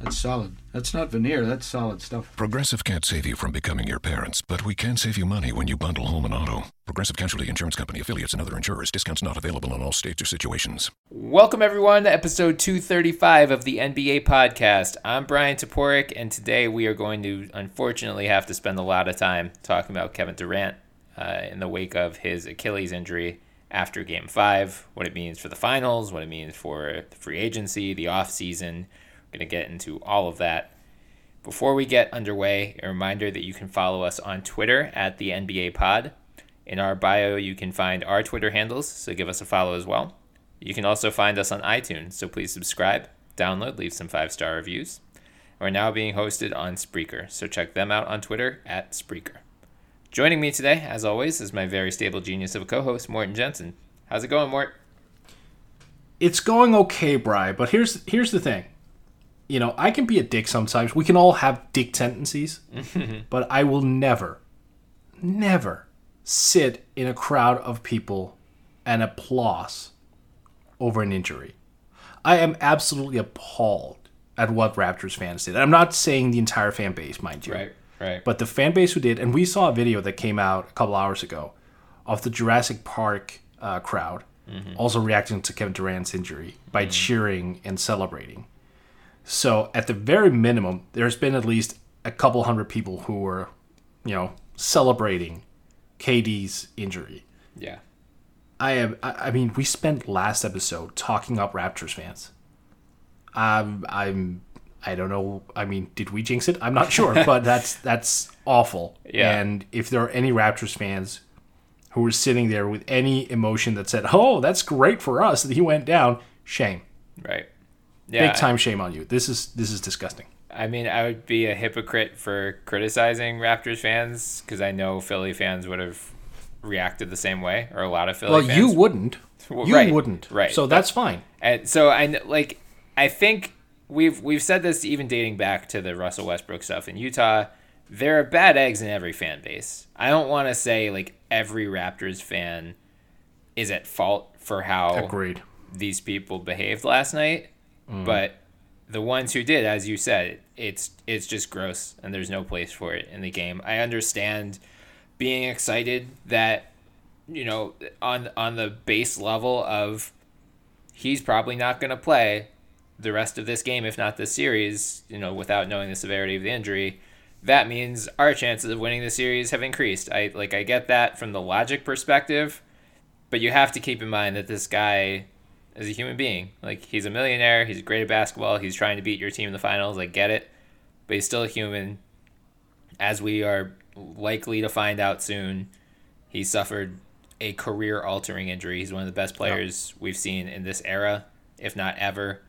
That's solid. That's not veneer. That's solid stuff. Progressive can't save you from becoming your parents, but we can save you money when you bundle home and auto. Progressive Casualty Insurance Company, affiliates, and other insurers. Discounts not available in all states or situations. Welcome, everyone, to episode 235 of the NBA podcast. I'm Brian Toporek, and today we are going to, unfortunately, have to spend a lot of time talking about Kevin Durant in the wake of his Achilles injury after Game 5, what it means for the finals, what it means for the free agency, the offseason. We're going to get into all of that. Before we get underway, a reminder that you can follow us on Twitter at the NBA Pod. In our bio, you can find our Twitter handles, so give us a follow as well. You can also find us on iTunes, so please subscribe, download, leave some 5-star reviews. We're now being hosted on Spreaker, so check them out on Twitter at Spreaker. Joining me today, as always, is my very stable genius of a co-host, Morton Jensen. How's it going, Mort? It's going okay, Bri, but here's the thing. You know, I can be a dick sometimes. We can all have dick tendencies, but I will never sit in a crowd of people and applause over an injury. I am absolutely appalled at what Raptors fans did. And I'm not saying the entire fan base, mind you. Right. But the fan base who did, and we saw a video that came out a couple hours ago of the Jurassic Park crowd also reacting to Kevin Durant's injury by cheering and celebrating. So at the very minimum, there's been at least a couple hundred people who were, you know, celebrating KD's injury. Yeah. I mean, we spent last episode talking up Raptors fans. I don't know. I mean, did we jinx it? I'm not sure, but that's awful. Yeah. And if there are any Raptors fans who were sitting there with any emotion that said, "Oh, that's great for us that he went down," shame. Right. Yeah, big time shame on you. This is disgusting. I mean, I would be a hypocrite for criticizing Raptors fans because I know Philly fans would have reacted the same way, or a lot of Philly fans. Well, you wouldn't. Right. Right. So that's fine. And so I think we've said this even dating back to the Russell Westbrook stuff in Utah. There are bad eggs in every fan base. I don't want to say like every Raptors fan is at fault for how these people behaved last night. But the ones who did, as you said, it's just gross, and there's no place for it in the game. I understand being excited that, you know, on the base level of he's probably not going to play the rest of this game, if not this series, you know, without knowing the severity of the injury. That means our chances of winning the series have increased. I get that from the logic perspective, but you have to keep in mind that this guy as a human being, like, he's a millionaire, he's great at basketball, he's trying to beat your team in the finals, I get it, but he's still a human. As we are likely to find out soon, he suffered a career-altering injury. He's one of the best players we've seen in this era, if not ever.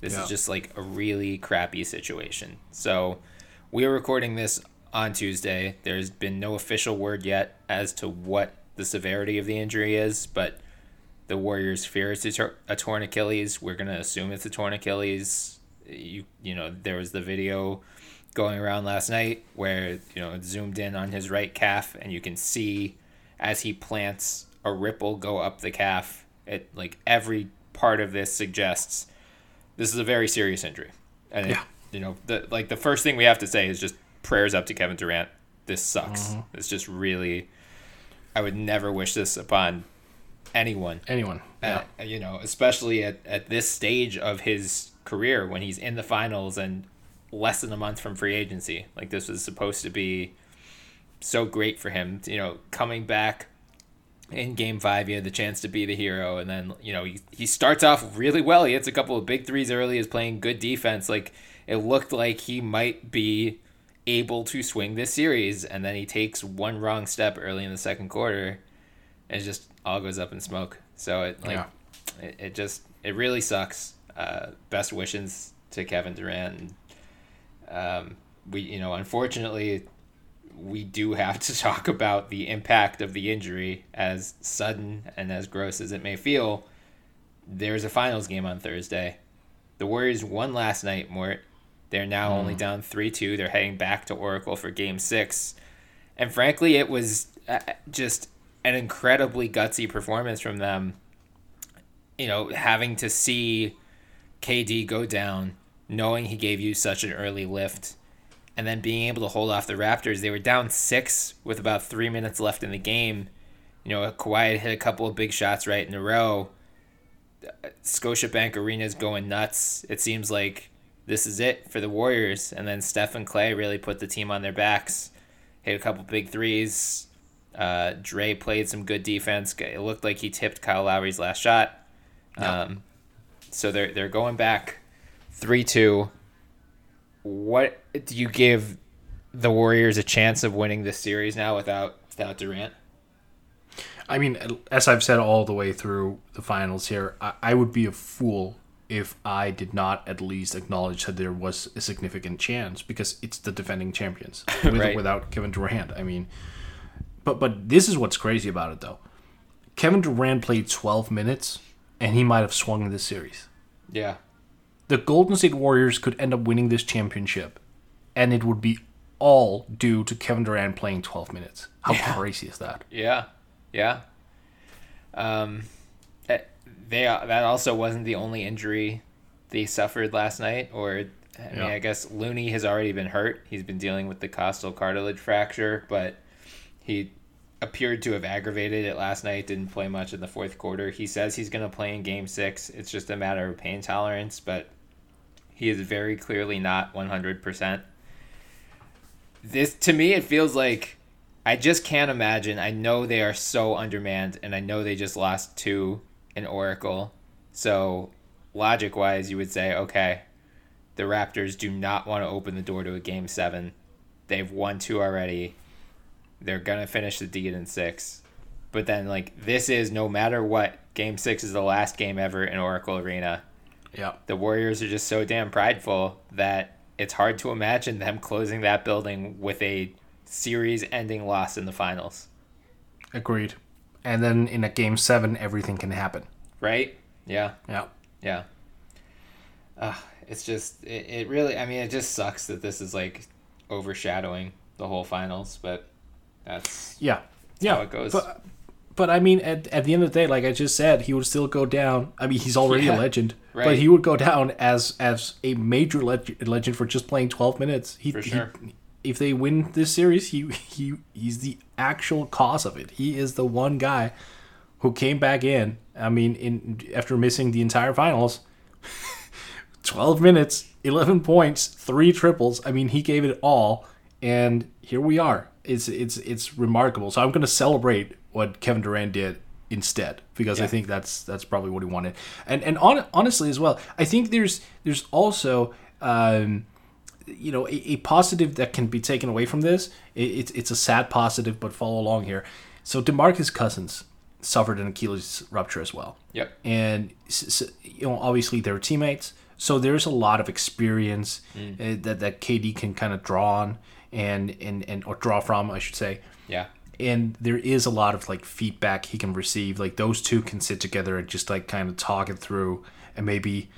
This is just, like, a really crappy situation. So we're recording this on Tuesday. There's been no official word yet as to what the severity of the injury is, but the Warriors fear it's a torn Achilles. We're going to assume it's a torn Achilles. You know, there was the video going around last night where, you know, it zoomed in on his right calf, and you can see as he plants a ripple go up the calf. It, like, every part of this suggests this is a very serious injury. And, you know, the first thing we have to say is just prayers up to Kevin Durant. This sucks. It's just really, I would never wish this upon anyone you know, especially at this stage of his career when he's in the finals and less than a month from free agency. Like, this was supposed to be so great for him, you know, coming back in Game 5, he had the chance to be the hero. And then, you know, he starts off really well. He hits a couple of big threes early. He's playing good defense. Like, it looked like he might be able to swing this series. And then he takes one wrong step early in the second quarter, and it just all goes up in smoke. So it really sucks. Best wishes to Kevin Durant. Unfortunately, we do have to talk about the impact of the injury, as sudden and as gross as it may feel. There's a finals game on Thursday. The Warriors won last night, Mort. They're now only down 3-2. They're heading back to Oracle for Game 6. And frankly, it was just an incredibly gutsy performance from them. You know, having to see KD go down, knowing he gave you such an early lift, and then being able to hold off the Raptors. They were down 6 with about 3 minutes left in the game. You know, Kawhi hit a couple of big shots right in a row. Scotiabank Arena's going nuts. It seems like this is it for the Warriors. And then Steph and Klay really put the team on their backs, hit a couple big threes. Dre played some good defense. It looked like he tipped Kyle Lowry's last shot. So they're going back 3-2. What do you give the Warriors a chance of winning this series now without Durant? I mean, as I've said all the way through the finals here, I would be a fool if I did not at least acknowledge that there was a significant chance, because it's the defending champions with or without Kevin Durant. I mean, but this is what's crazy about it though. Kevin Durant played 12 minutes and he might have swung this series. Yeah. The Golden State Warriors could end up winning this championship, and it would be all due to Kevin Durant playing 12 minutes. How crazy is that? Yeah. That also wasn't the only injury they suffered last night. I guess Looney has already been hurt. He's been dealing with the costal cartilage fracture, but he appeared to have aggravated it last night, didn't play much in the fourth quarter. He says he's going to play in Game 6. It's just a matter of pain tolerance, but he is very clearly not 100%. This, to me, it feels like I just can't imagine. I know they are so undermanned, and I know they just lost 2 in Oracle. So logic-wise, you would say, okay, the Raptors do not want to open the door to a Game 7. They've won 2 already. They're going to finish the deed in 6. But then, this is, no matter what, Game 6 is the last game ever in Oracle Arena. Yeah, the Warriors are just so damn prideful that it's hard to imagine them closing that building with a series-ending loss in the finals. Agreed. And then in a Game 7, everything can happen. Right? Yeah. It's just, it really, I mean, it just sucks that this is, overshadowing the whole finals, but that's how it goes. But I mean, at the end of the day, like I just said, he would still go down. I mean, he's already a legend, right? But he would go down as a major legend for just playing 12 minutes. If they win this series, he's the actual cause of it. He is the one guy who came back in. I mean, after missing the entire finals, 12 minutes, 11 points, 3 triples. I mean, he gave it all, and here we are. It's remarkable. So I'm going to celebrate what Kevin Durant did instead, because I think that's probably what he wanted. And honestly as well, I think there's also a positive that can be taken away from this. It's a sad positive, but follow along here. So DeMarcus Cousins suffered an Achilles rupture as well. Yep. And obviously they're teammates, so there's a lot of experience that KD can kind of draw on. Or draw from, I should say. Yeah. And there is a lot of feedback he can receive. Those two can sit together and just kind of talk it through, and maybe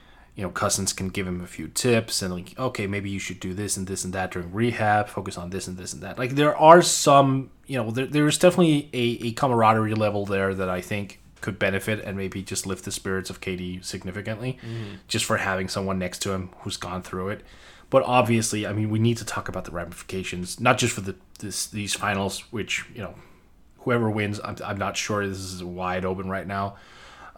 Cousins can give him a few tips and okay, maybe you should do this and this and that during rehab. Focus on this and this and that. There are some there's definitely a camaraderie level there that I think could benefit and maybe just lift the spirits of KD significantly, just for having someone next to him who's gone through it. But obviously, I mean, we need to talk about the ramifications, not just for these finals, which, whoever wins, I'm not sure. This is wide open right now.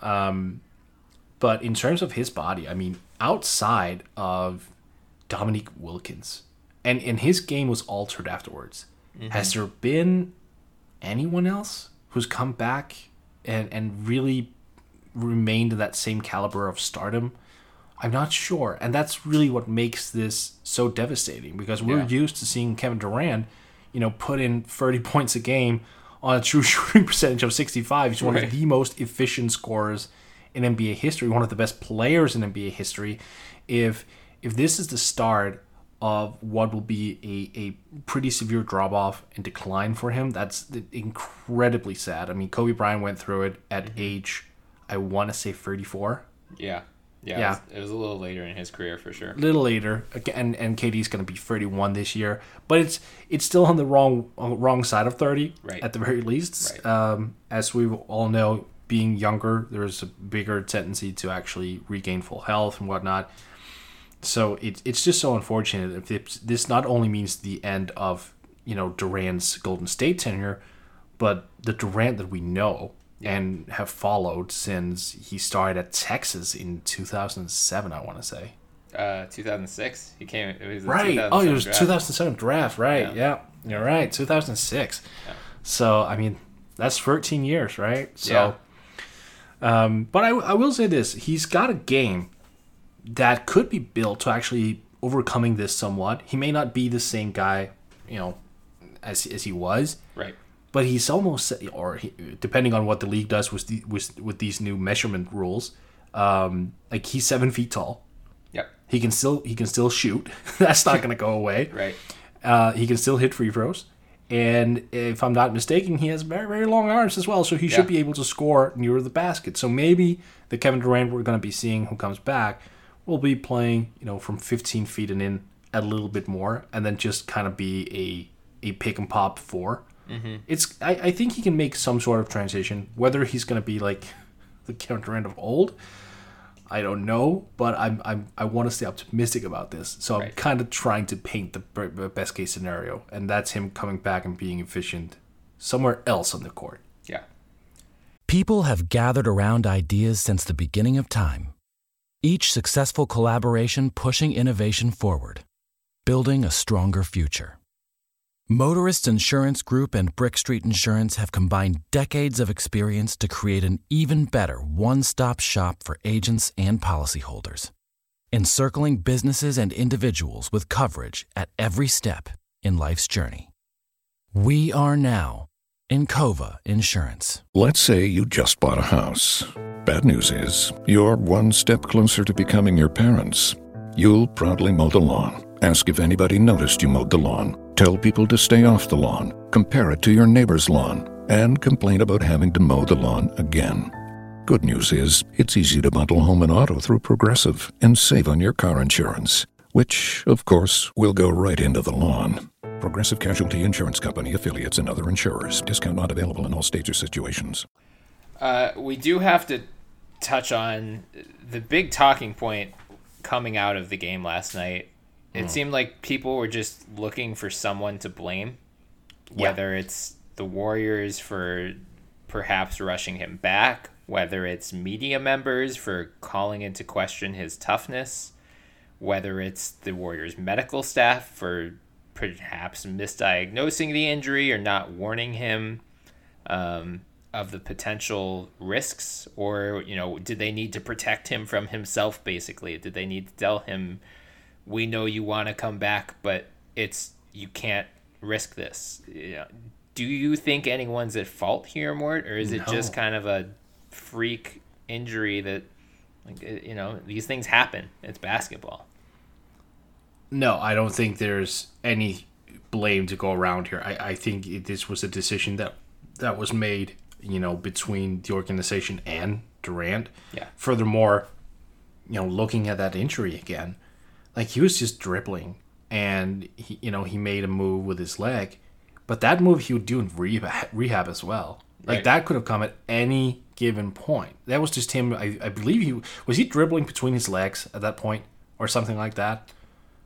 But in terms of his body, I mean, outside of Dominique Wilkins, and his game was altered afterwards, has there been anyone else who's come back and really remained that same caliber of stardom? I'm not sure. And that's really what makes this so devastating, because we're used to seeing Kevin Durant, you know, put in 30 points a game on a true shooting percentage of 65. He's one of the most efficient scorers in NBA history, one of the best players in NBA history. If this is the start of what will be a pretty severe drop-off and decline for him, that's incredibly sad. I mean, Kobe Bryant went through it at age, I want to say 34. Yeah. It was a little later in his career for sure. A little later. Again, and KD's going to be 31 this year. But it's still on the wrong side of 30, at the very least. As we all know, being younger, there's a bigger tendency to actually regain full health and whatnot. So it's just so unfortunate. This not only means the end of, you know, Durant's Golden State tenure, but the Durant that we know and have followed since he started at Texas in 2007, I want to say. 2006? He came... It was right. Oh, it was draft. 2007 draft, right. Yeah. You're right. 2006. Yeah. So, I mean, that's 13 years, right? So, yeah. But I will say this. He's got a game that could be built to actually overcoming this somewhat. He may not be the same guy, you know, as he was. Right. But he's almost, depending on what the league does with these new measurement rules, like he's 7 feet tall. Yep. He can still shoot. That's not going to go away. Right. He can still hit free throws, and if I'm not mistaken, he has very, very long arms as well. So he should be able to score near the basket. So maybe the Kevin Durant we're going to be seeing who comes back will be playing, you know, from 15 feet and in a little bit more, and then just kind of be a pick and pop four. Mm-hmm. I think he can make some sort of transition. Whether he's going to be like the Kevin Durant of old, I don't know, but I want to stay optimistic about this. So I'm kind of trying to paint the best case scenario, and that's him coming back and being efficient somewhere else on the court. Yeah. People have gathered around ideas since the beginning of time. Each successful collaboration pushing innovation forward, building a stronger future. Motorists Insurance Group and Brick Street Insurance have combined decades of experience to create an even better one-stop shop for agents and policyholders, encircling businesses and individuals with coverage at every step in life's journey. We are now Encova Insurance. Let's say you just bought a house. Bad news is you're one step closer to becoming your parents. You'll proudly mow the lawn. Ask if anybody noticed you mowed the lawn. Tell people to stay off the lawn. Compare it to your neighbor's lawn. And complain about having to mow the lawn again. Good news is, it's easy to bundle home and auto through Progressive and save on your car insurance, which, of course, will go right into the lawn. Progressive Casualty Insurance Company, affiliates, and other insurers. Discount not available in all states or situations. We do have to touch on the big talking point coming out of the game last night. It seemed like people were just looking for someone to blame, whether it's the Warriors for perhaps rushing him back, whether it's media members for calling into question his toughness, whether it's the Warriors' medical staff for perhaps misdiagnosing the injury or not warning him of the potential risks, or, you know, did they need to protect him from himself, basically? Did they need to tell him, we know you want to come back, but you can't risk this. Yeah. Do you think anyone's at fault here, Mort, or is it just kind of a freak injury that, like, you know, these things happen? It's basketball. No, I don't think there's any blame to go around here. I think this was a decision that was made, you know, between the organization and Durant. Yeah. Furthermore, you know, looking at that injury again, like, he was just dribbling, and he made a move with his leg, but that move he would do in rehab as well. Like, that could have come at any given point. That was just him. I believe he was dribbling between his legs at that point or something like that.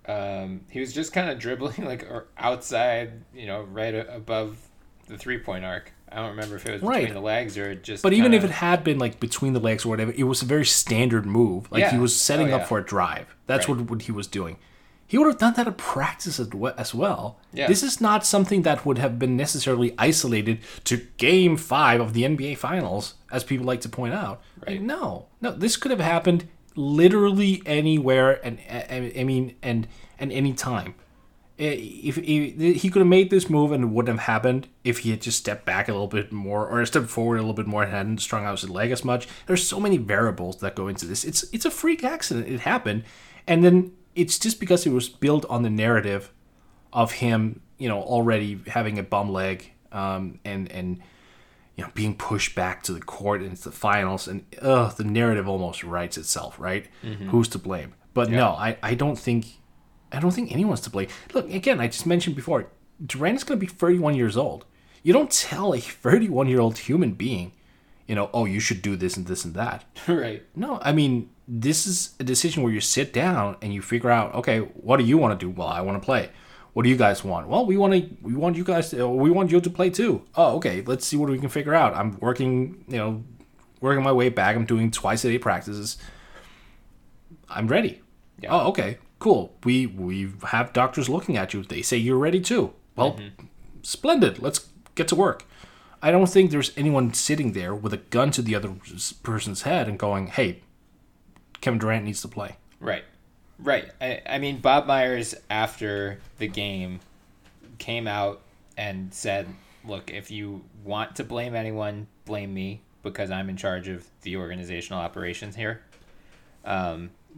He was just kind of dribbling, like, outside, you know, right above the 3-point arc. I don't remember if it was between the legs or just. But even if it had been, like, between the legs or whatever, it was a very standard move. Like, he was setting up for a drive. That's what he was doing. he would have done that at practice as well. Yeah. This is not something that would have been necessarily isolated to Game 5 of the NBA Finals, as people like to point out. Right. No, this could have happened literally anywhere and any time. If he could have made this move and it wouldn't have happened if he had just stepped back a little bit more or stepped forward a little bit more and hadn't strung out his leg as much. There's so many variables that go into this. It's a freak accident. It happened. And then it's just because it was built on the narrative of him, already having a bum leg and being pushed back to the court and it's the finals and the narrative almost writes itself, right? Mm-hmm. Who's to blame? But No, I don't think anyone's to blame. Look, again, I just mentioned before, Durant is going to be 31 years old. You don't tell a 31-year-old human being, you should do this and this and that. Right. No, I mean, this is a decision where you sit down and you figure out, okay, what do you want to do? Well, I want to play. What do you guys want? Well, we want you to play too. Oh, okay, let's see what we can figure out. I'm working my way back. I'm doing twice-a-day practices. I'm ready. Yeah. Oh, okay. Cool. We have doctors looking at you. They say you're ready too. Well, Splendid. Let's get to work. I don't think there's anyone sitting there with a gun to the other person's head and going, "Hey, Kevin Durant needs to play." Right. I mean, Bob Myers after the game came out and said, "Look, if you want to blame anyone, blame me because I'm in charge of the organizational operations here."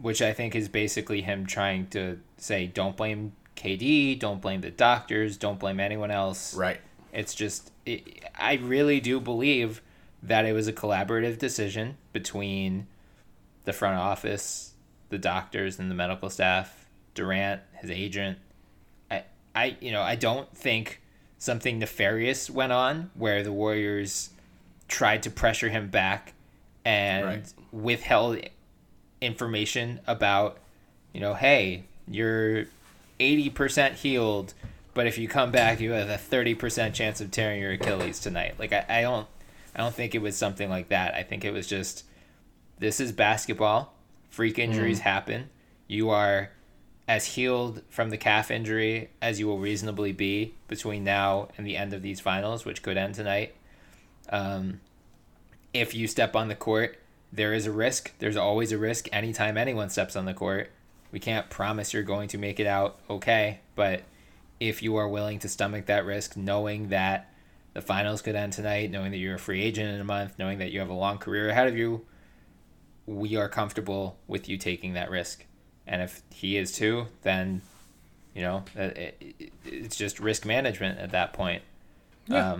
Which I think is basically him trying to say, don't blame KD, don't blame the doctors, don't blame anyone else. Right. It's just, I really do believe that it was a collaborative decision between the front office, the doctors and the medical staff, Durant, his agent. I don't think something nefarious went on where the Warriors tried to pressure him back and withheld information about, hey, you're 80% healed, but if you come back, you have a 30% chance of tearing your Achilles tonight. Like I don't think it was something like that. I think it was just, this is basketball. Freak injuries happen. You are as healed from the calf injury as you will reasonably be between now and the end of these finals, which could end tonight. If you step on the court, there is a risk. There's always a risk anytime anyone steps on the court. We can't promise you're going to make it out okay, but if you are willing to stomach that risk, knowing that the finals could end tonight, knowing that you're a free agent in a month, knowing that you have a long career ahead of you, we are comfortable with you taking that risk. And if he is too, then, it's just risk management at that point. Yeah.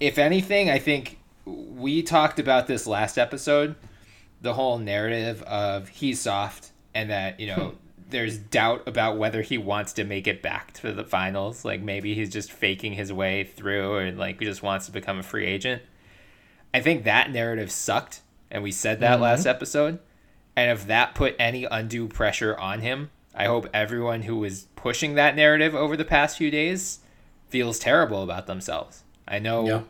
If anything, I think... we talked about this last episode, the whole narrative of he's soft and that, there's doubt about whether he wants to make it back to the finals. Like maybe he's just faking his way through or like just wants to become a free agent. I think that narrative sucked. And we said that last episode. And if that put any undue pressure on him, I hope everyone who was pushing that narrative over the past few days feels terrible about themselves. I know... yeah.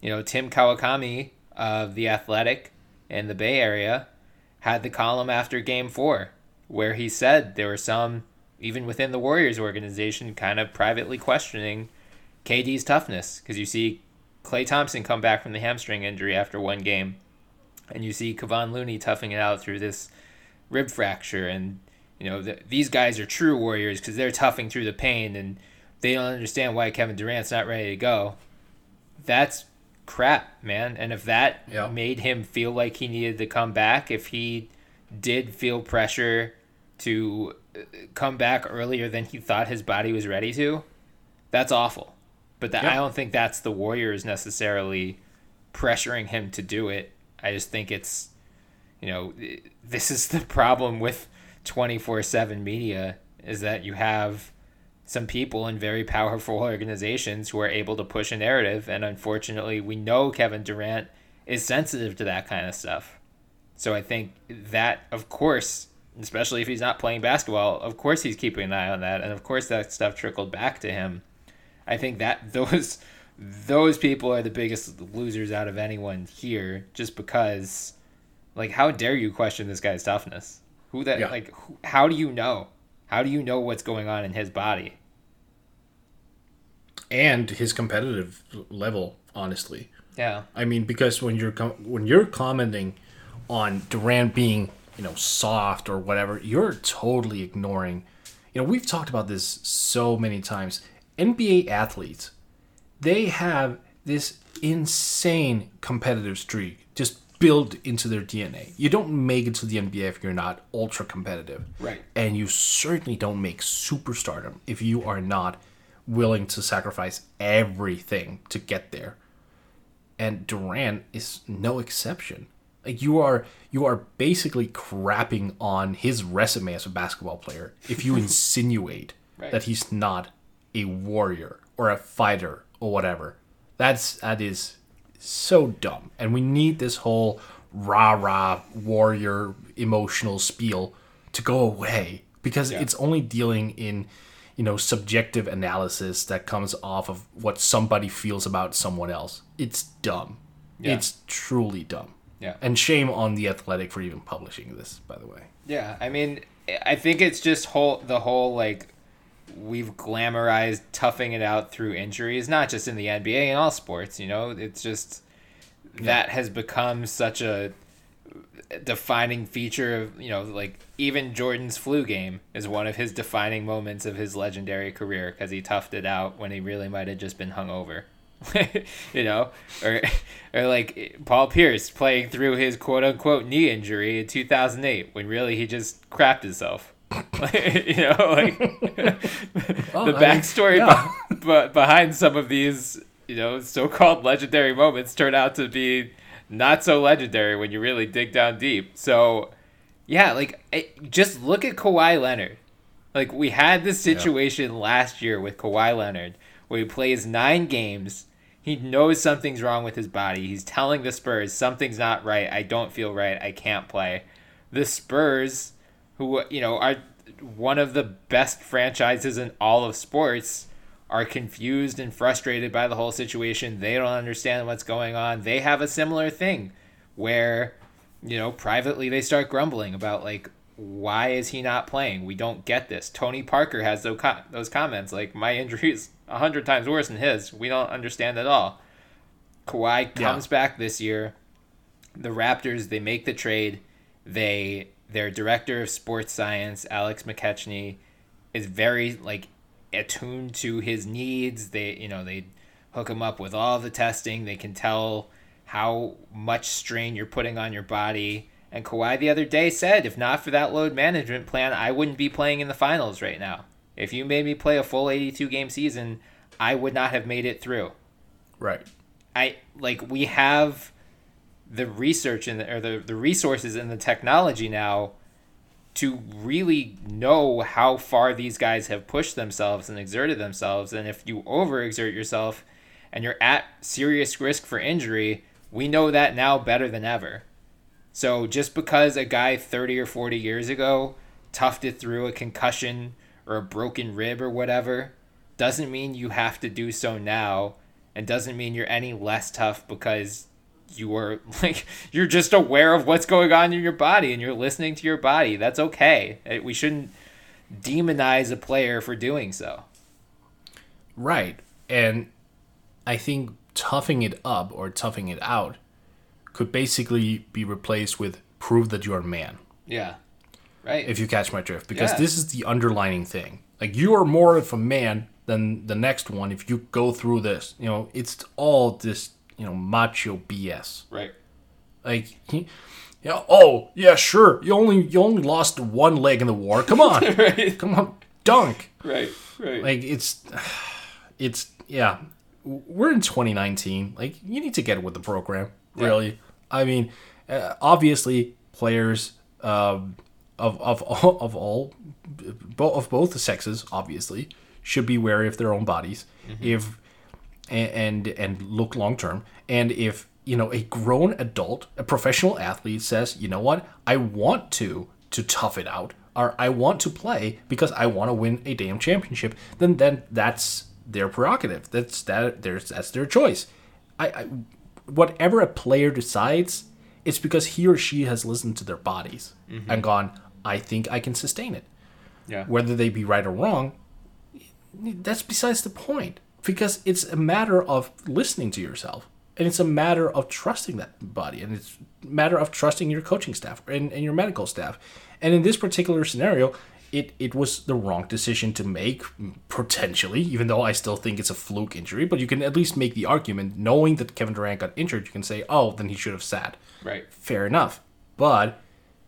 Tim Kawakami of The Athletic in the Bay Area had the column after Game 4 where he said there were some, even within the Warriors organization, kind of privately questioning KD's toughness because you see Klay Thompson come back from the hamstring injury after one game and you see Kevon Looney toughing it out through this rib fracture and, these guys are true Warriors because they're toughing through the pain and they don't understand why Kevin Durant's not ready to go. That's crap, man. And if that made him feel like he needed to come back, if he did feel pressure to come back earlier than he thought his body was ready to, that's awful. But I don't think that's the Warriors necessarily pressuring him to do it. I just think it's, this is the problem with 24/7 media is that you have some people in very powerful organizations who are able to push a narrative. And unfortunately, we know Kevin Durant is sensitive to that kind of stuff. So I think that, of course, especially if he's not playing basketball, of course he's keeping an eye on that. And of course that stuff trickled back to him. I think that those people are the biggest losers out of anyone here just because, like, how dare you question this guy's toughness? Who that yeah. like? Who, how do you know? How do you know what's going on in his body? And his competitive level, honestly. Yeah. I mean, because when you're commenting on Durant being, you know, soft or whatever, you're totally ignoring. You know, we've talked about this so many times. NBA athletes, they have this insane competitive streak just built into their DNA. You don't make it to the NBA if you're not ultra competitive. Right. And you certainly don't make superstardom if you are not willing to sacrifice everything to get there. And Durant is no exception. Like you are basically crapping on his resume as a basketball player if you insinuate right. that he's not a warrior or a fighter or whatever. That is so dumb. And we need this whole rah-rah warrior emotional spiel to go away, because yeah. it's only dealing in, you know, subjective analysis that comes off of what somebody feels about someone else. It's dumb. Yeah. It's truly dumb. Yeah. And shame on The Athletic for even publishing this, by the way. Yeah, I mean, I think it's just the whole like, we've glamorized toughing it out through injuries, not just in the NBA, in all sports, you know. It's just that has become such a defining feature of, you know, like even Jordan's flu game is one of his defining moments of his legendary career, because he toughed it out when he really might have just been hungover. You know, or like Paul Pierce playing through his quote unquote knee injury in 2008 when really he just crapped himself. You know, like well, the backstory behind some of these, you know, so-called legendary moments turn out to be not so legendary when you really dig down deep. So, yeah, like just look at Kawhi Leonard. Like we had this situation last year with Kawhi Leonard, where he plays 9 games. He knows something's wrong with his body. He's telling the Spurs, something's not right. I don't feel right. I can't play. The Spurs, who, you know, are one of the best franchises in all of sports, are confused and frustrated by the whole situation. They don't understand what's going on. They have a similar thing where, you know, privately they start grumbling about, like, why is he not playing? We don't get this. Tony Parker has those comments like, my injury is 100 times worse than his. We don't understand at all. Kawhi comes back this year. The Raptors, they make the trade. Their director of sports science, Alex McKechnie, is very like attuned to his needs. They hook him up with all the testing. They can tell how much strain you're putting on your body. And Kawhi the other day said, if not for that load management plan, I wouldn't be playing in the finals right now. If you made me play a full 82-game season, I would not have made it through. Right. We have the research or the resources and the technology now to really know how far these guys have pushed themselves and exerted themselves. And if you overexert yourself and you're at serious risk for injury, we know that now better than ever. So just because a guy 30 or 40 years ago toughed it through a concussion or a broken rib or whatever, doesn't mean you have to do so now, and doesn't mean you're any less tough because you are, like, you're just aware of what's going on in your body and you're listening to your body. That's okay. We shouldn't demonize a player for doing so. Right. And I think toughing it up or toughing it out could basically be replaced with prove that you're a man. Yeah. Right. If you catch my drift, because this is the underlining thing. Like, you are more of a man than the next one if you go through this. You know, it's all this, you know, macho BS. Right. Like, you know, oh yeah, sure. You only lost one leg in the war. Come on, right. Come on, dunk. Right. Right. Like it's yeah. We're in 2019. Like, you need to get with the program, really. Yeah. I mean, obviously, players. Of both the sexes, obviously, should be wary of their own bodies, mm-hmm. and look long term. And if, you know, a grown adult, a professional athlete says, you know what, I want to tough it out, or I want to play because I want to win a damn championship, then that's their prerogative. That's their choice. I whatever a player decides, it's because he or she has listened to their bodies, mm-hmm. and gone, I think I can sustain it. Yeah. Whether they be right or wrong, that's besides the point. Because it's a matter of listening to yourself. And it's a matter of trusting that body. And it's a matter of trusting your coaching staff and your medical staff. And in this particular scenario, it was the wrong decision to make, potentially, even though I still think it's a fluke injury. But you can at least make the argument, knowing that Kevin Durant got injured, you can say, oh, then he should have sat. Right. Fair enough. But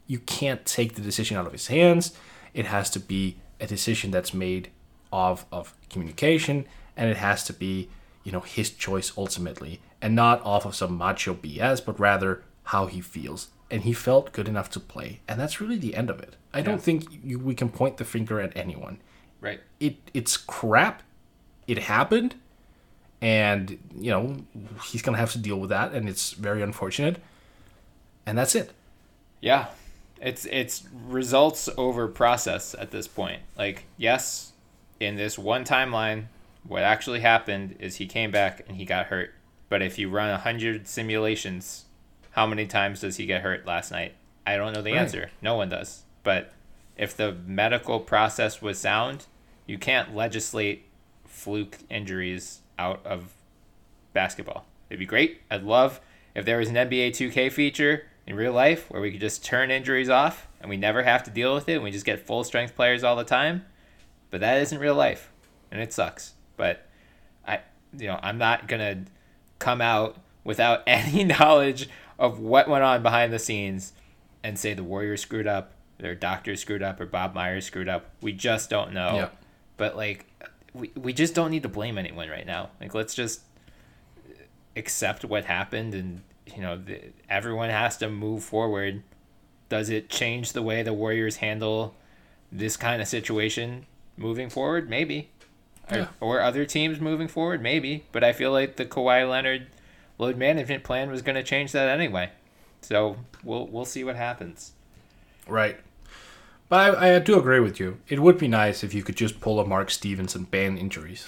you can't take the decision out of his hands. It has to be a decision that's made of communication, and it has to be, you know, his choice ultimately, and not off of some macho BS, but rather how he feels. And he felt good enough to play, and that's really the end of it. I don't think we can point the finger at anyone. Right. It's crap. It happened, and you know he's gonna have to deal with that, and it's very unfortunate. And that's it. Yeah, it's results over process at this point. Like, yes, in this one timeline, what actually happened is he came back and he got hurt. But if you run 100 simulations, how many times does he get hurt last night? I don't know the answer. No one does. But if the medical process was sound, you can't legislate fluke injuries out of basketball. It'd be great. I'd love if there was an NBA 2K feature in real life where we could just turn injuries off and we never have to deal with it. And we just get full strength players all the time. But that isn't real life, and it sucks. But I'm not gonna come out without any knowledge of what went on behind the scenes and say the Warriors screwed up, their doctor screwed up, or Bob Myers screwed up. We just don't know. Yeah. But like, we just don't need to blame anyone right now. Like, let's just accept what happened, and you know, everyone has to move forward. Does it change the way the Warriors handle this kind of situation moving forward? Maybe. Yeah. Or other teams moving forward, maybe. But I feel like the Kawhi Leonard load management plan was going to change that anyway. So we'll see what happens. Right. But I do agree with you. It would be nice if you could just pull a Mark Stevens and ban injuries.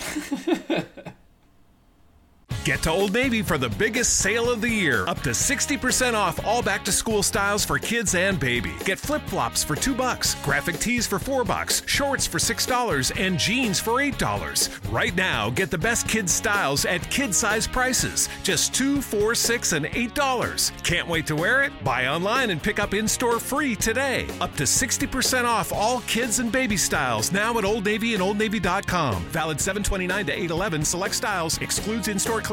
Get to Old Navy for the biggest sale of the year. Up to 60% off all back-to-school styles for kids and baby. Get flip-flops for $2, graphic tees for $4, shorts for $6, and jeans for $8. Right now, get the best kids' styles at kid-size prices. Just $2, $4, $6, and $8. Can't wait to wear it? Buy online and pick up in-store free today. Up to 60% off all kids and baby styles now at Old Navy and oldnavy.com. Valid 7/29 to 8/11. Select styles. Excludes in-store clearance.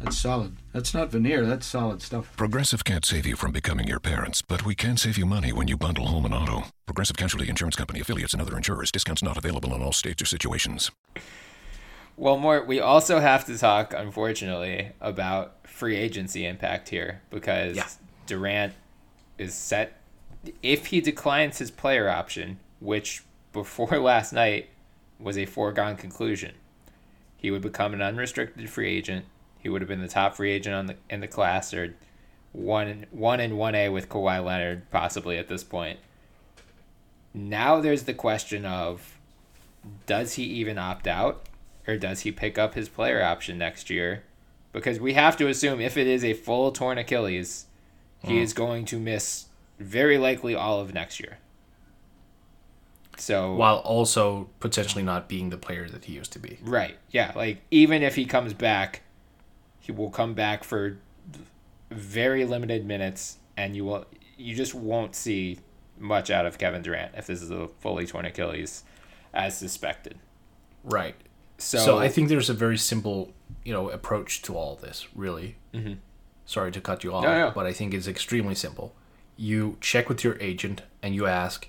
That's solid. That's not veneer. That's solid stuff. Progressive can't save you from becoming your parents, but we can save you money when you bundle home and auto. Progressive Casualty Insurance Company, affiliates, and other insurers. Discounts not available in all states or situations. Well, Mort, we also have to talk, unfortunately, about free agency impact here, because Durant is set. If he declines his player option, which before last night was a foregone conclusion, he would become an unrestricted free agent. He would have been the top free agent in the class, or one and 1A with Kawhi Leonard possibly at this point. Now there's the question of, does he even opt out, or does he pick up his player option next year? Because we have to assume if it is a full torn Achilles, he is going to miss very likely all of next year. So while also potentially not being the player that he used to be. Right. Yeah. Like, even if he comes back, he will come back for very limited minutes, and you just won't see much out of Kevin Durant if this is a fully torn Achilles, as suspected. Right. So I think there's a very simple, approach to all this, really. Mm-hmm. Sorry to cut you off, but I think it's extremely simple. You check with your agent and you ask,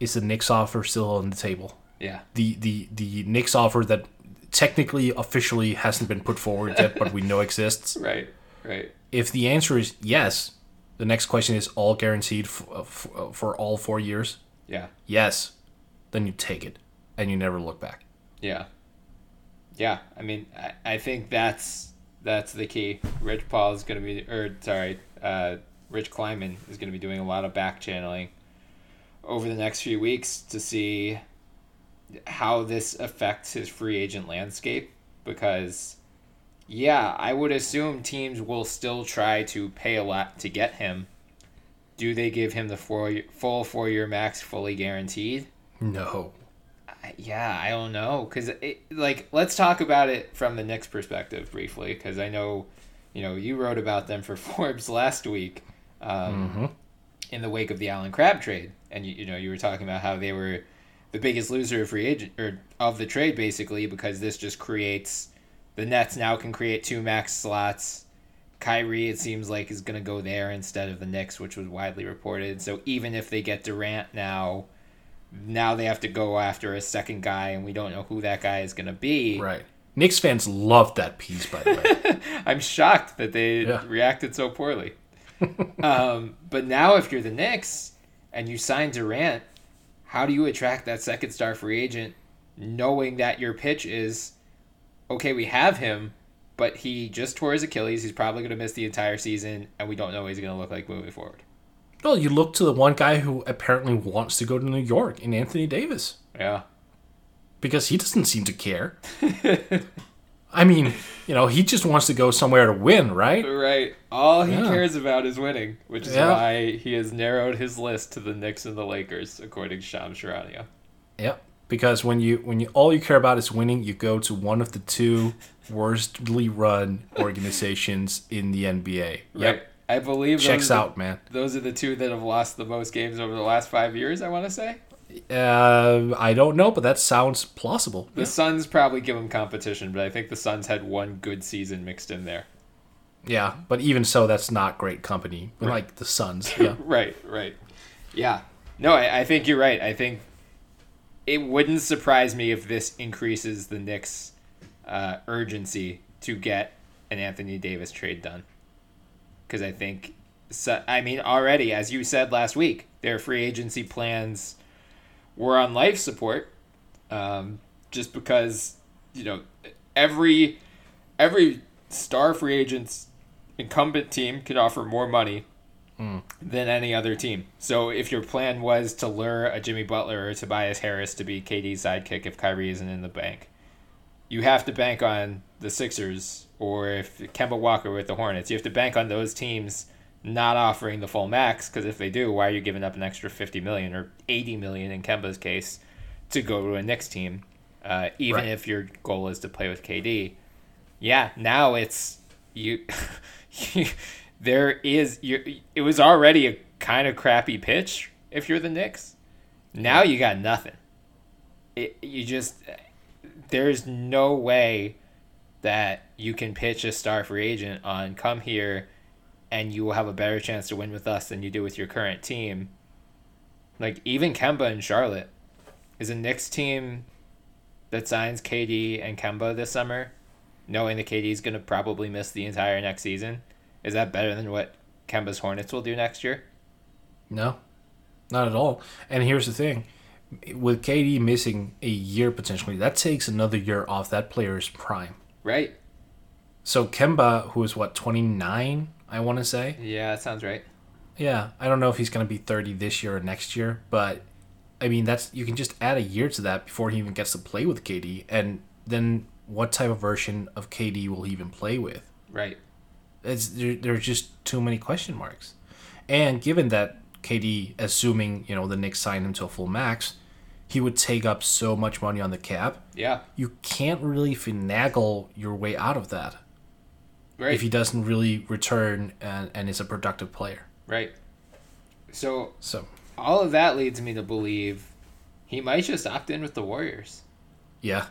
is the Knicks offer still on the table? Yeah. The Knicks offer that technically, officially hasn't been put forward yet, but we know exists. Right. If the answer is yes, the next question is all guaranteed for all 4 years. Yeah. Yes. Then you take it, and you never look back. Yeah. I mean, I think that's That's the key. Rich Kleiman is going to be doing a lot of back channeling over the next few weeks to see how this affects his free agent landscape, because yeah, I would assume teams will still try to pay a lot to get him. Do they give him the full 4-year max fully guaranteed? No. Yeah, I don't know. Because, like, let's talk about it from the Knicks perspective briefly, because I know, you wrote about them for Forbes last week in the wake of the Allen Crabbe trade. And, you were talking about how they were the biggest loser of free agent, or of the trade, basically, because this just creates... The Nets now can create two max slots. Kyrie, it seems like, is going to go there instead of the Knicks, which was widely reported. So even if they get Durant now they have to go after a second guy, and we don't know who that guy is going to be. Right. Knicks fans loved that piece, by the way. I'm shocked that they reacted so poorly. But now if you're the Knicks and you sign Durant, how do you attract that second star free agent, knowing that your pitch is, okay, we have him, but he just tore his Achilles. He's probably going to miss the entire season, and we don't know what he's going to look like moving forward. Well, you look to the one guy who apparently wants to go to New York, in Anthony Davis. Yeah. Because he doesn't seem to care. I mean, he just wants to go somewhere to win, right? Right. All he cares about is winning, which is why he has narrowed his list to the Knicks and the Lakers, according to Shams Charania. Yep. Because when you all you care about is winning, you go to one of the two worstly run organizations in the NBA. Right. Yep. I believe checks out, man. Those are the two that have lost the most games over the last 5 years, I want to say. I don't know, but that sounds plausible. The Suns probably give them competition, but I think the Suns had one good season mixed in there. Yeah, but even so, that's not great company. Right. Like the Suns. Yeah. Right. Yeah. No, I think you're right. I think... It wouldn't surprise me if this increases the Knicks' urgency to get an Anthony Davis trade done. Because I think, already, as you said last week, their free agency plans were on life support. Just because, every star free agent's incumbent team could offer more money than any other team. So if your plan was to lure a Jimmy Butler or Tobias Harris to be KD's sidekick if Kyrie isn't in the bank, you have to bank on the Sixers, or if Kemba Walker with the Hornets, you have to bank on those teams not offering the full max, because if they do, why are you giving up an extra $50 million or $80 million in Kemba's case to go to a Knicks team, even if your goal is to play with KD? Yeah, now it's you. It was already a kind of crappy pitch if you're the Knicks. Now you got nothing. There's no way that you can pitch a star free agent on come here and you will have a better chance to win with us than you do with your current team. Like, even Kemba in Charlotte is a Knicks team that signs KD and Kemba this summer, knowing that KD is going to probably miss the entire next season. Is that better than what Kemba's Hornets will do next year? No, not at all. And here's the thing. With KD missing a year potentially, that takes another year off that player's prime. Right. So Kemba, who is 29, I want to say? Yeah, that sounds right. Yeah, I don't know if he's going to be 30 this year or next year, but I mean, you can just add a year to that before he even gets to play with KD, and then what type of version of KD will he even play with? Right. There's just too many question marks. And given that KD, assuming the Knicks sign him to a full max, he would take up so much money on the cap. Yeah. You can't really finagle your way out of that. Right. If he doesn't really return and is a productive player. Right. So all of that leads me to believe he might just opt in with the Warriors. Yeah.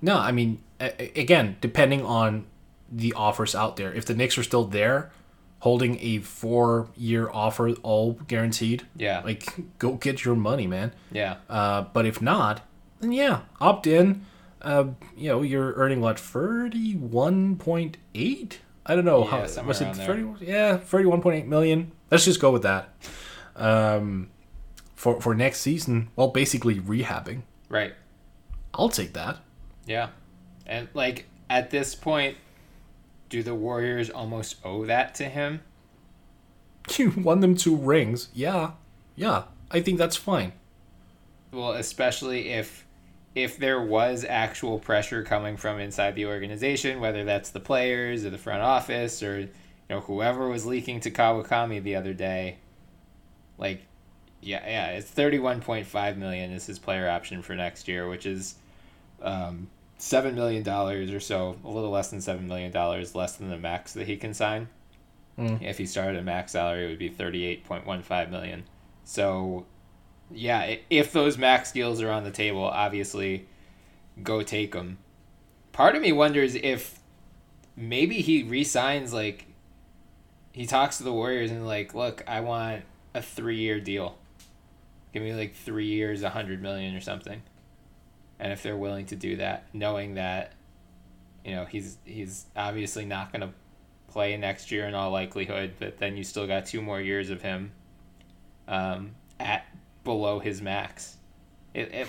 No, I mean, again, depending on the offers out there. If the Knicks are still there, holding a 4-year offer, all guaranteed. Yeah. Like, go get your money, man. Yeah. But if not, then opt in. You're earning what, 31.8? I don't know how was it. 30? Yeah, 31.8 million. Let's just go with that. For next season, well, basically rehabbing. Right. I'll take that. Yeah, and at this point. do the Warriors almost owe that to him? You won them 2 rings. Yeah. I think that's fine. Well, especially if there was actual pressure coming from inside the organization, whether that's the players or the front office or, you know, whoever was leaking to Kawakami the other day. Like, yeah, it's $31.5 million is his player option for next year, which is $7 million or so, a little less than $7 million, less than the max that he can sign. If he started a max salary, it would be $38.15 million. So, yeah, if those max deals are on the table, obviously, go take them. Part of me wonders if maybe he re-signs, like, he talks to the Warriors and, like, look, I want a 3-year deal. Give me, like, 3 years, $100 million or something. And if they're willing to do that, knowing that, you know, he's obviously not going to play next year in all likelihood, but then you still got 2 more years of him at below his max. I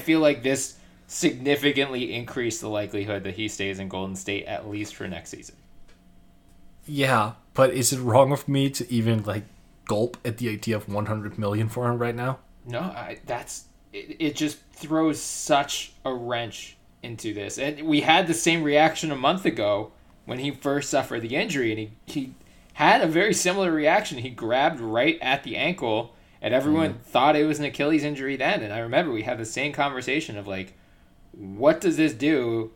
feel like this significantly increased the likelihood that he stays in Golden State at least for next season. Yeah, but is it wrong of me to even like gulp at the idea of $100 million for him right now? No, it just throws such a wrench into this, and we had the same reaction a month ago when he first suffered the injury, and he had a very similar reaction. He grabbed right at the ankle, and everyone thought it was an Achilles injury then. And I remember we had the same conversation of like, what does this do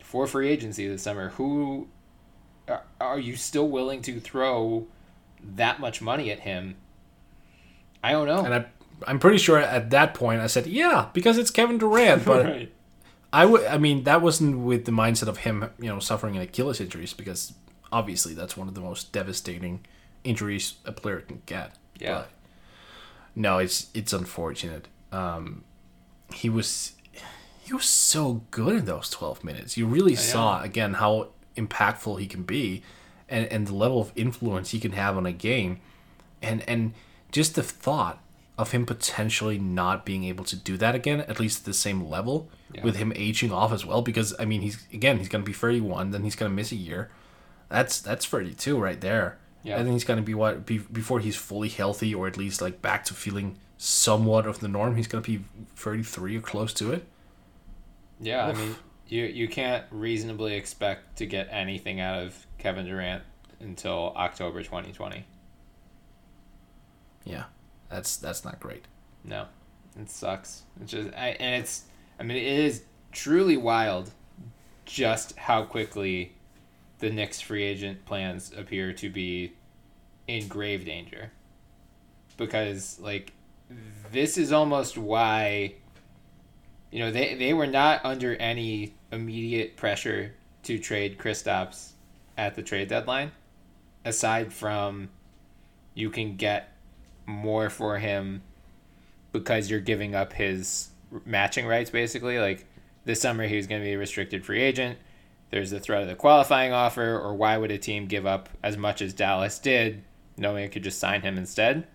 for free agency this summer? Who are you still willing to throw that much money at him? I don't know. And I'm pretty sure at that point I said, yeah, because it's Kevin Durant. But right. I mean, that wasn't with the mindset of him, you know, suffering an Achilles injury, because obviously that's one of the most devastating injuries a player can get. Yeah. But no, it's unfortunate. He was so good in those 12 minutes. You really saw again how impactful he can be, and the level of influence he can have on a game, and just the thought of him potentially not being able to do that again, at least at the same level, with him aging off as well. Because, I mean, he's going to be 31, then he's going to miss a year. That's 32 right there. Yeah. And then he's going to be before he's fully healthy, or at least like back to feeling somewhat of the norm, he's going to be 33 or close to it. Yeah, oof. I mean, you can't reasonably expect to get anything out of Kevin Durant until October 2020. Yeah. That's not great. No, it sucks. It's just, it is truly wild just how quickly the Knicks free agent plans appear to be in grave danger. Because like, this is almost why, you know, they were not under any immediate pressure to trade Kristaps at the trade deadline, aside from you can get more for him because you're giving up his matching rights, basically. Like, this summer he was going to be a restricted free agent. There's the threat of the qualifying offer, or why would a team give up as much as Dallas did, knowing it could just sign him instead?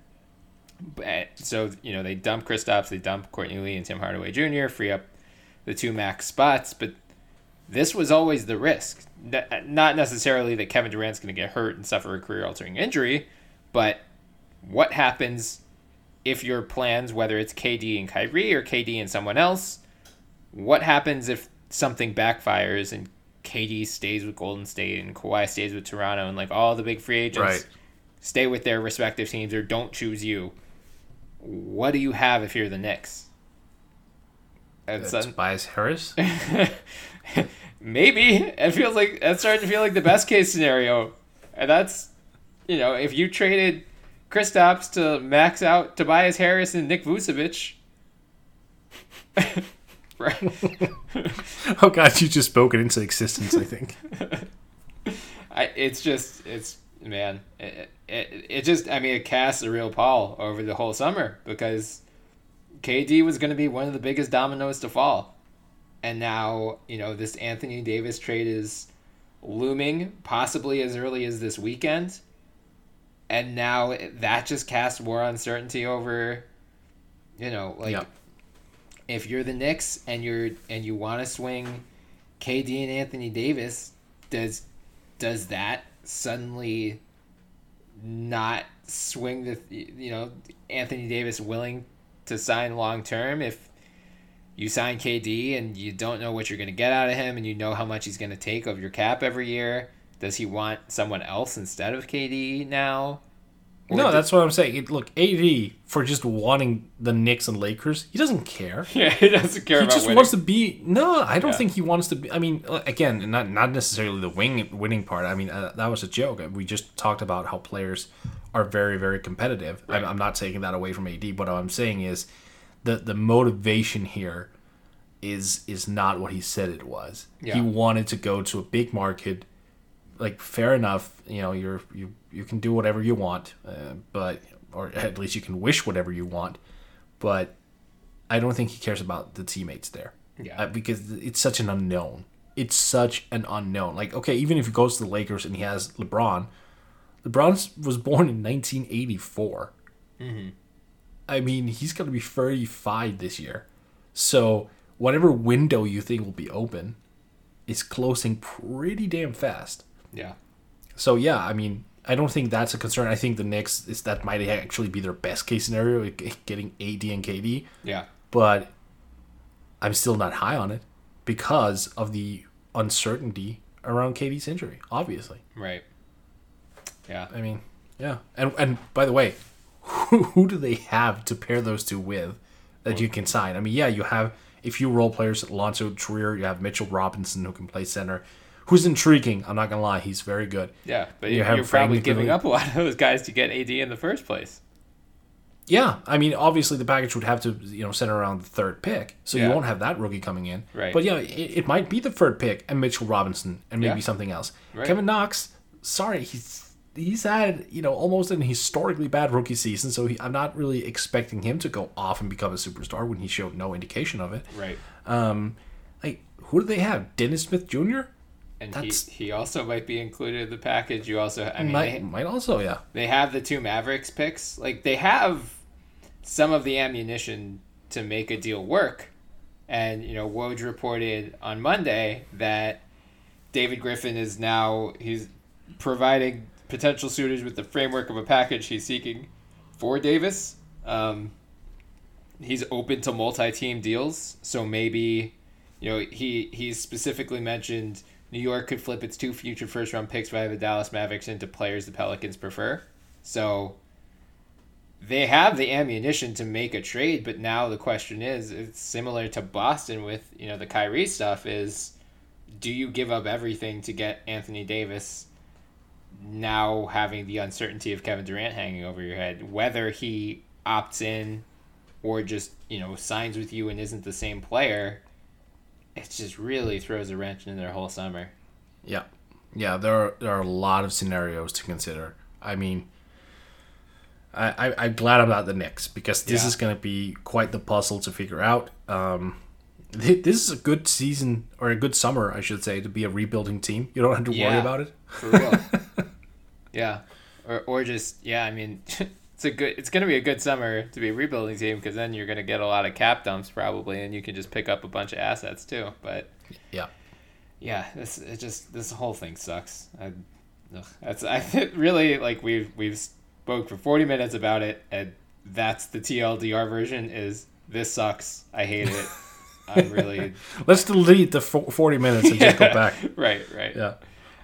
But, so, you know, they dump Kristaps, they dump Courtney Lee and Tim Hardaway Jr., free up the 2 max spots, but this was always the risk. Not necessarily that Kevin Durant's going to get hurt and suffer a career-altering injury, but what happens if your plans, whether it's KD and Kyrie or KD and someone else, what happens if something backfires and KD stays with Golden State and Kawhi stays with Toronto, and like all the big free agents stay with their respective teams or don't choose you? What do you have if you're the Knicks? That's Tobias Harris? Maybe. It feels like that's starting to feel like the best case scenario. And that's, you know, if you traded Kristaps to max out Tobias Harris and Nick Vucevic. Oh God, you just spoke it into existence, I think. It casts a real pall over the whole summer, because KD was going to be one of the biggest dominoes to fall. And now, you know, this Anthony Davis trade is looming, possibly as early as this weekend. And now that just casts more uncertainty over, you know, like if you're the Knicks and you want to swing KD and Anthony Davis, does that suddenly not swing the, you know, Anthony Davis willing to sign long term if you sign KD and you don't know what you're going to get out of him and you know how much he's going to take of your cap every year? Does he want someone else instead of KD now? Or no, that's what I'm saying. Look, AD, for just wanting the Knicks and Lakers, he doesn't care. Yeah, he doesn't care about winning. He just wants to be... No, I don't think he wants to be... I mean, again, not necessarily the winning part. I mean, that was a joke. We just talked about how players are very, very competitive. Right. I'm not taking that away from AD, but what I'm saying is the motivation here is not what he said it was. Yeah. He wanted to go to a big market. Like, fair enough, you know, you can do whatever you want, or at least you can wish whatever you want, but I don't think he cares about the teammates there. Yeah. Because it's such an unknown. Like, okay, even if he goes to the Lakers and he has LeBron was born in 1984. Mm-hmm. I mean, he's going to be 35 this year. So whatever window you think will be open is closing pretty damn fast. Yeah. So, yeah, I mean, I don't think that's a concern. I think the Knicks, that might actually be their best-case scenario, getting AD and KD. Yeah. But I'm still not high on it because of the uncertainty around KD's injury, obviously. Right. Yeah. I mean, yeah. And by the way, who do they have to pair those two with that you can sign? I mean, yeah, you have, if you role players, Alonzo Trier, you have Mitchell Robinson, who can play center, who's intriguing. I'm not going to lie. He's very good. Yeah, but you're probably giving up a lot of those guys to get AD in the first place. Yeah. I mean, obviously the package would have to, you know, center around the third pick, so you won't have that rookie coming in. Right. But, yeah, it might be the third pick and Mitchell Robinson and maybe something else. Right. Kevin Knox, sorry, he's had, you know, almost an historically bad rookie season, so I'm not really expecting him to go off and become a superstar when he showed no indication of it. Right. Like, who do they have? Dennis Smith Jr.? And he also might be included in the package. You also, I mean, might also, yeah. They have the two Mavericks picks. Like, they have some of the ammunition to make a deal work. And, you know, Woj reported on Monday that David Griffin is now, he's providing potential suitors with the framework of a package he's seeking for Davis. He's open to multi-team deals. So maybe, you know, he's specifically mentioned New York could flip its two future first-round picks via the Dallas Mavericks into players the Pelicans prefer. So they have the ammunition to make a trade, but now the question is, it's similar to Boston with, you know, the Kyrie stuff, is do you give up everything to get Anthony Davis, now having the uncertainty of Kevin Durant hanging over your head? Whether he opts in or just, you know, signs with you and isn't the same player, it just really throws a wrench in their whole summer. Yeah. Yeah, there are a lot of scenarios to consider. I mean, I'm glad about the Knicks because this is going to be quite the puzzle to figure out. This is a good season, or a good summer, I should say, to be a rebuilding team. You don't have to worry about it. For real. Yeah. Or just, yeah, I mean, it's going to be a good summer to be a rebuilding team because then you're going to get a lot of cap dumps probably, and you can just pick up a bunch of assets too. But yeah, this whole thing sucks. Really, like, we've spoke for 40 minutes about it, and that's the TLDR version. Is this sucks? I hate it. I'm really. Let's delete the 40 minutes and just go back. Right. Yeah.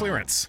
clearance.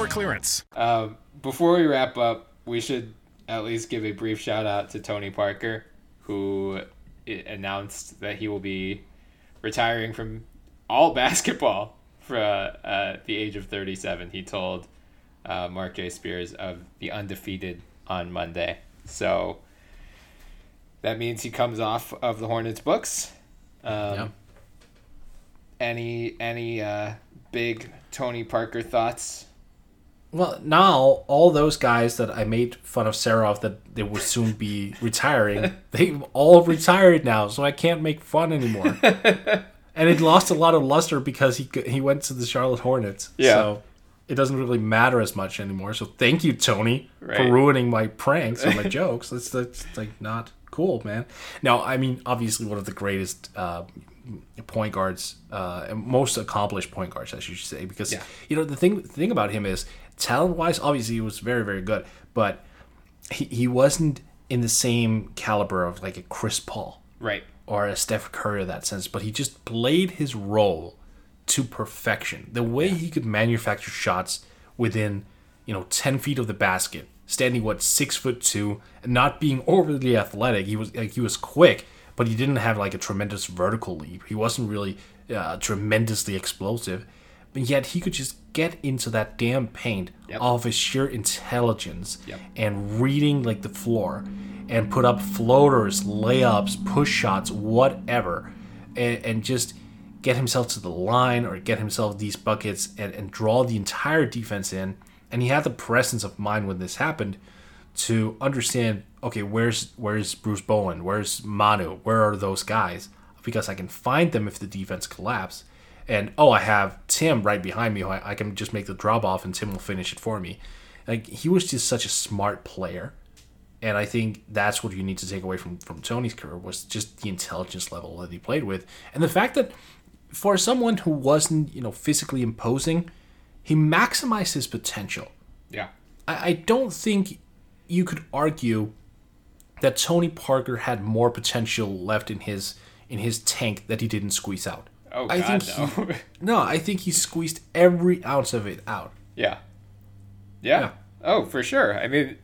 clearance. Before we wrap up, we should at least give a brief shout out to Tony Parker, who announced that he will be retiring from all basketball for the age of 37. He told Mark J. Spears of The Undefeated on Monday. So that means he comes off of the Hornets books. Any big Tony Parker thoughts? Well, now all those guys that I made fun of Sarah of that they would soon be retiring, they've all retired now, so I can't make fun anymore. And it lost a lot of luster because he went to the Charlotte Hornets. Yeah. So it doesn't really matter as much anymore. So thank you, Tony, for ruining my pranks and my jokes. That's like not cool, man. Now, I mean, obviously one of the greatest point guards, most accomplished point guards, I should say, because you know the thing about him is talent wise, obviously he was very, very good, but he wasn't in the same caliber of like a Chris Paul, right, or a Steph Curry in that sense. But he just played his role to perfection. The way he could manufacture shots within 10 feet of the basket, standing 6'2", and not being overly athletic. He was quick. But he didn't have like a tremendous vertical leap. He wasn't really tremendously explosive. But yet he could just get into that damn paint off his sheer intelligence and reading like the floor and put up floaters, layups, push shots, whatever, and just get himself to the line or get himself these buckets and draw the entire defense in. And he had the presence of mind when this happened to understand, okay, where's Bruce Bowen? Where's Manu? Where are those guys? Because I can find them if the defense collapses. And, I have Tim right behind me. I can just make the drop off and Tim will finish it for me. Like, he was just such a smart player. And I think that's what you need to take away from Tony's career, was just the intelligence level that he played with. And the fact that for someone who wasn't, physically imposing, he maximized his potential. Yeah. I don't think you could argue that Tony Parker had more potential left in his tank that he didn't squeeze out. Oh, God, I think he squeezed every ounce of it out. Yeah. Oh, for sure. I mean,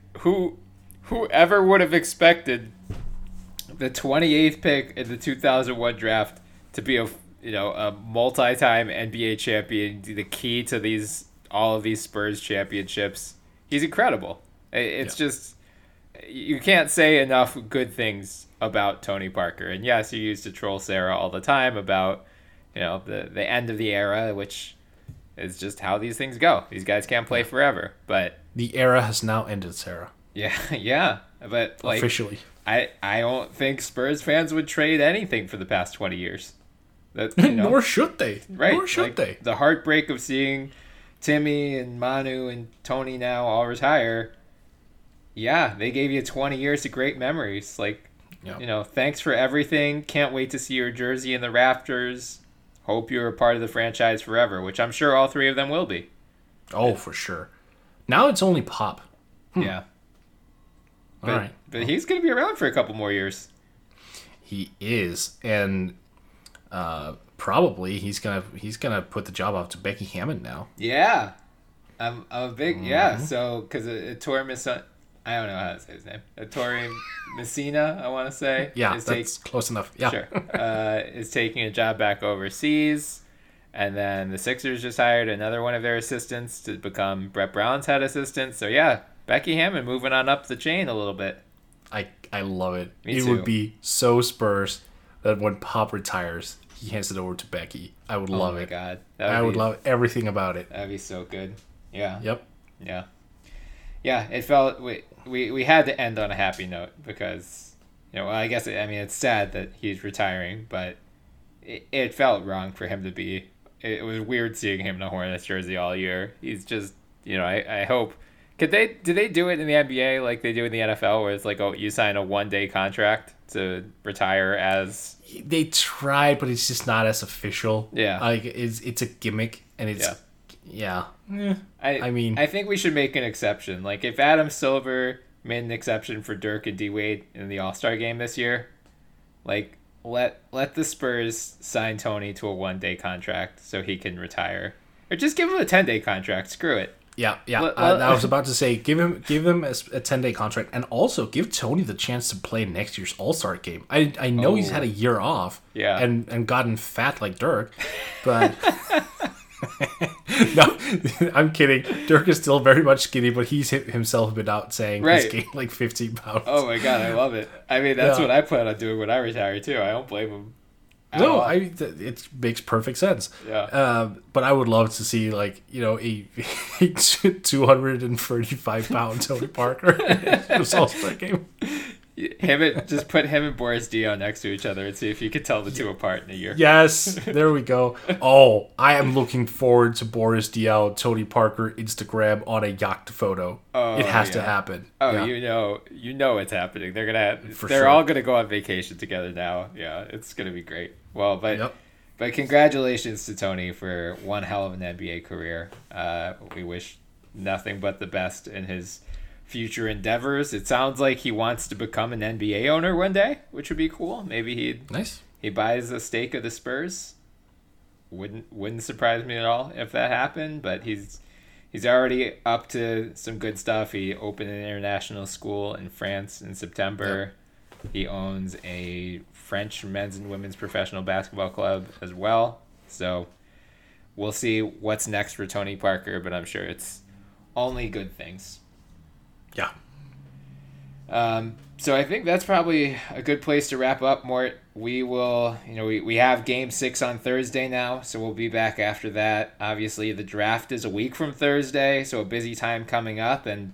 whoever would have expected the 28th pick in the 2001 draft to be a multi-time NBA champion, the key to all of these Spurs championships? He's incredible. It's just, you can't say enough good things about Tony Parker. And yes, he used to troll Sarah all the time about, the end of the era, which is just how these things go. These guys can't play forever, but the era has now ended, Sarah. Yeah. But like, officially, I don't think Spurs fans would trade anything for the past 20 years. Nor should they. Right. Nor should they. The heartbreak of seeing Timmy and Manu and Tony now all retire. Yeah, they gave you 20 years of great memories. Like, thanks for everything. Can't wait to see your jersey in the Raptors. Hope you're a part of the franchise forever, which I'm sure all three of them will be. Oh, for sure. Now it's only Pop. Yeah. All right. But he's going to be around for a couple more years. He is. And probably he's gonna put the job off to Becky Hammond now. Yeah. I'm a big, so, because it tore him his... I don't know how to say his name. Ettore Messina, I want to say. Yeah, that's close enough. Yeah, sure. Is taking a job back overseas. And then the Sixers just hired another one of their assistants to become Brett Brown's head assistant. So, yeah, Becky Hammond moving on up the chain a little bit. I love it. Me too. It would be so Spurs that when Pop retires, he hands it over to Becky. I would love it. Oh, my God. I would love everything about it. That would be so good. Yeah. Yep. Yeah. Yeah, it felt... We had to end on a happy note because, I guess, it's sad that he's retiring, but it felt wrong for him to be. It was weird seeing him in a Hornets jersey all year. He's just, you know, I hope. Could they? Do they do it in the NBA like they do in the NFL, where it's like, oh, you sign a one-day contract to retire as? They tried, but it's just not as official. Yeah, like it's a gimmick, and it's yeah. I mean, I think we should make an exception. Like if Adam Silver made an exception for Dirk and D Wade in the All-Star game this year, like let the Spurs sign Tony to a one-day contract so he can retire, or just give him a 10-day contract. Screw it. Yeah. I was about to say, give him a 10-day contract, and also give Tony the chance to play next year's All-Star game. I know he's had a year off, and gotten fat like Dirk, but no, I'm kidding. Dirk is still very much skinny, but he's himself been out saying he's gained like 15 pounds. Oh my god, I love it. I mean, that's what I plan on doing when I retire too. I don't blame him. No, it makes perfect sense. Yeah. But I would love to see, like, you know, a 235-pound Tony Parker in this All-Star game. Just put him and Boris Dio next to each other and see if you could tell the two apart in a year. Yes, there we go. Oh, I am looking forward to Boris Dio, Tony Parker, Instagram on a yacht photo. Oh, it has to happen. Oh, yeah. You know it's happening. They're gonna. They're all gonna go on vacation together now. Yeah, it's gonna be great. Well, but congratulations to Tony for one hell of an NBA career. We wish nothing but the best in his future endeavors. It sounds like he wants to become an NBA owner one day, which would be cool. Maybe he buys a stake of the Spurs. Wouldn't surprise me at all if that happened, but he's already up to some good stuff. He opened an international school in France in September. Yep. He owns a French men's and women's professional basketball club as well. So we'll see what's next for Tony Parker, but I'm sure it's only good things. Yeah. So I think that's probably a good place to wrap up, Mort. We will, we have Game 6 on Thursday now, so we'll be back after that. Obviously, the draft is a week from Thursday, so a busy time coming up. And,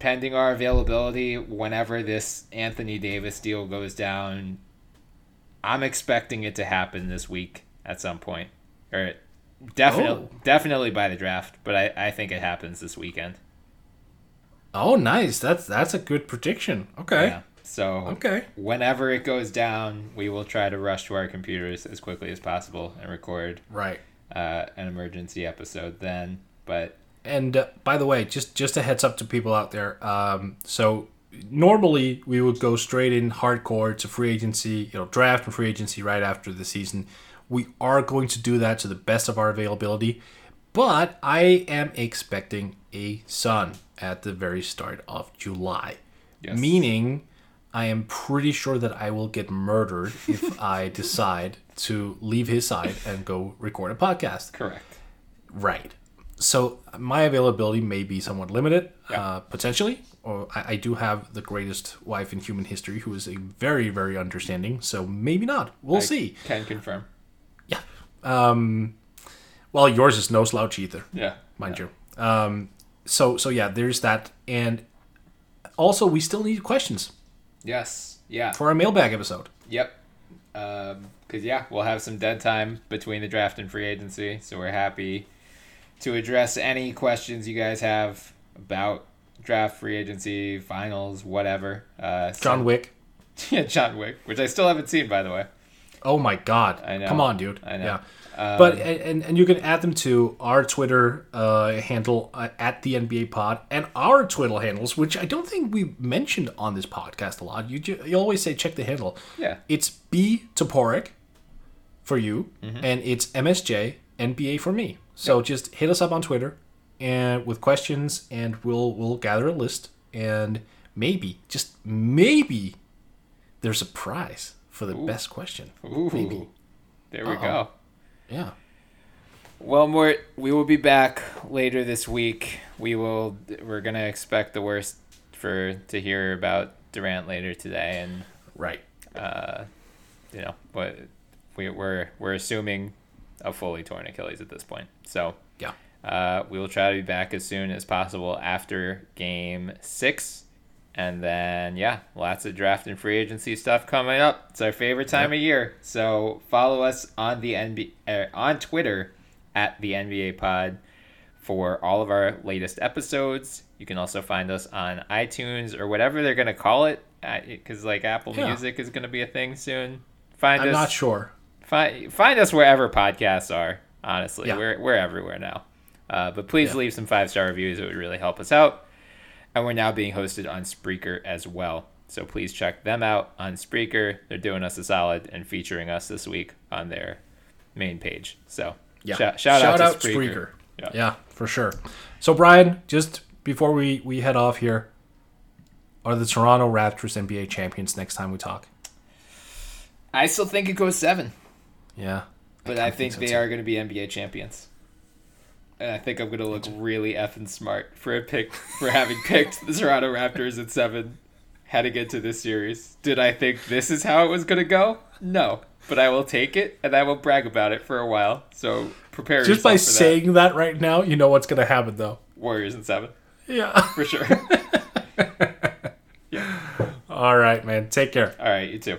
pending our availability, whenever this Anthony Davis deal goes down, I'm expecting it to happen this week at some point. Or definitely by the draft, but I think it happens this weekend. Oh, nice. That's a good prediction. Okay. Yeah. So whenever it goes down, we will try to rush to our computers as quickly as possible and record an emergency episode then. And by the way, just a heads up to people out there. So normally we would go straight in hardcore to free agency, draft and free agency right after the season. We are going to do that to the best of our availability, but I am expecting a Sun at the very start of July. Yes. Meaning, I am pretty sure that I will get murdered if I decide to leave his side and go record a podcast. Correct. Right. So my availability may be somewhat limited, potentially. Or I do have the greatest wife in human history, who is a very, very understanding. So maybe not. We'll see. Can confirm. Yeah. Well, yours is no slouch either. Yeah. Mind you. So yeah, there's that. And also, we still need questions. Yes. Yeah. For our mailbag episode. Yep. Because, we'll have some dead time between the draft and free agency. So we're happy to address any questions you guys have about draft, free agency, finals, whatever. John Wick. Yeah, John Wick, which I still haven't seen, by the way. Oh, my God. I know. Come on, dude. I know. Yeah. But and you can add them to our Twitter handle at the NBA Pod and our Twitter handles, which I don't think we mentioned on this podcast a lot. You always say check the handle. Yeah, it's B Toporek for you, and it's MSJ NBA for me. So just hit us up on Twitter and with questions, and we'll gather a list, and maybe just maybe there's a prize for the best question. Ooh. Maybe there we go. Yeah. Well, Mort, we will be back later this week. We're gonna expect the worst to hear about Durant later today, and but we're assuming a fully torn Achilles at this point. So we will try to be back as soon as possible after Game 6, and then lots of draft and free agency stuff coming up. It's our favorite time of year, so follow us on the NBA on Twitter at the NBA Pod for all of our latest episodes. You can also find us on iTunes or whatever they're going to call it, because like Apple Music is going to be a thing soon. I'm not sure. Find us wherever podcasts are, honestly. Yeah. We're everywhere now. But please leave some 5-star reviews. It would really help us out. And we're now being hosted on Spreaker as well. So please check them out on Spreaker. They're doing us a solid and featuring us this week on their main page. So shout out to Spreaker. Yeah, for sure. So, Brian, just before we head off here, are the Toronto Raptors NBA champions next time we talk? I still think it goes 7. Yeah. But I think they are going to be NBA champions. And I think I'm going to look really effing smart for having picked the Toronto Raptors at 7 heading into this series. Did I think this is how it was going to go? No. But I will take it, and I will brag about it for a while. So prepare yourself for that. Just by saying that right now, you know what's going to happen, though. Warriors in 7. Yeah. For sure. Yeah. All right, man. Take care. All right, you too.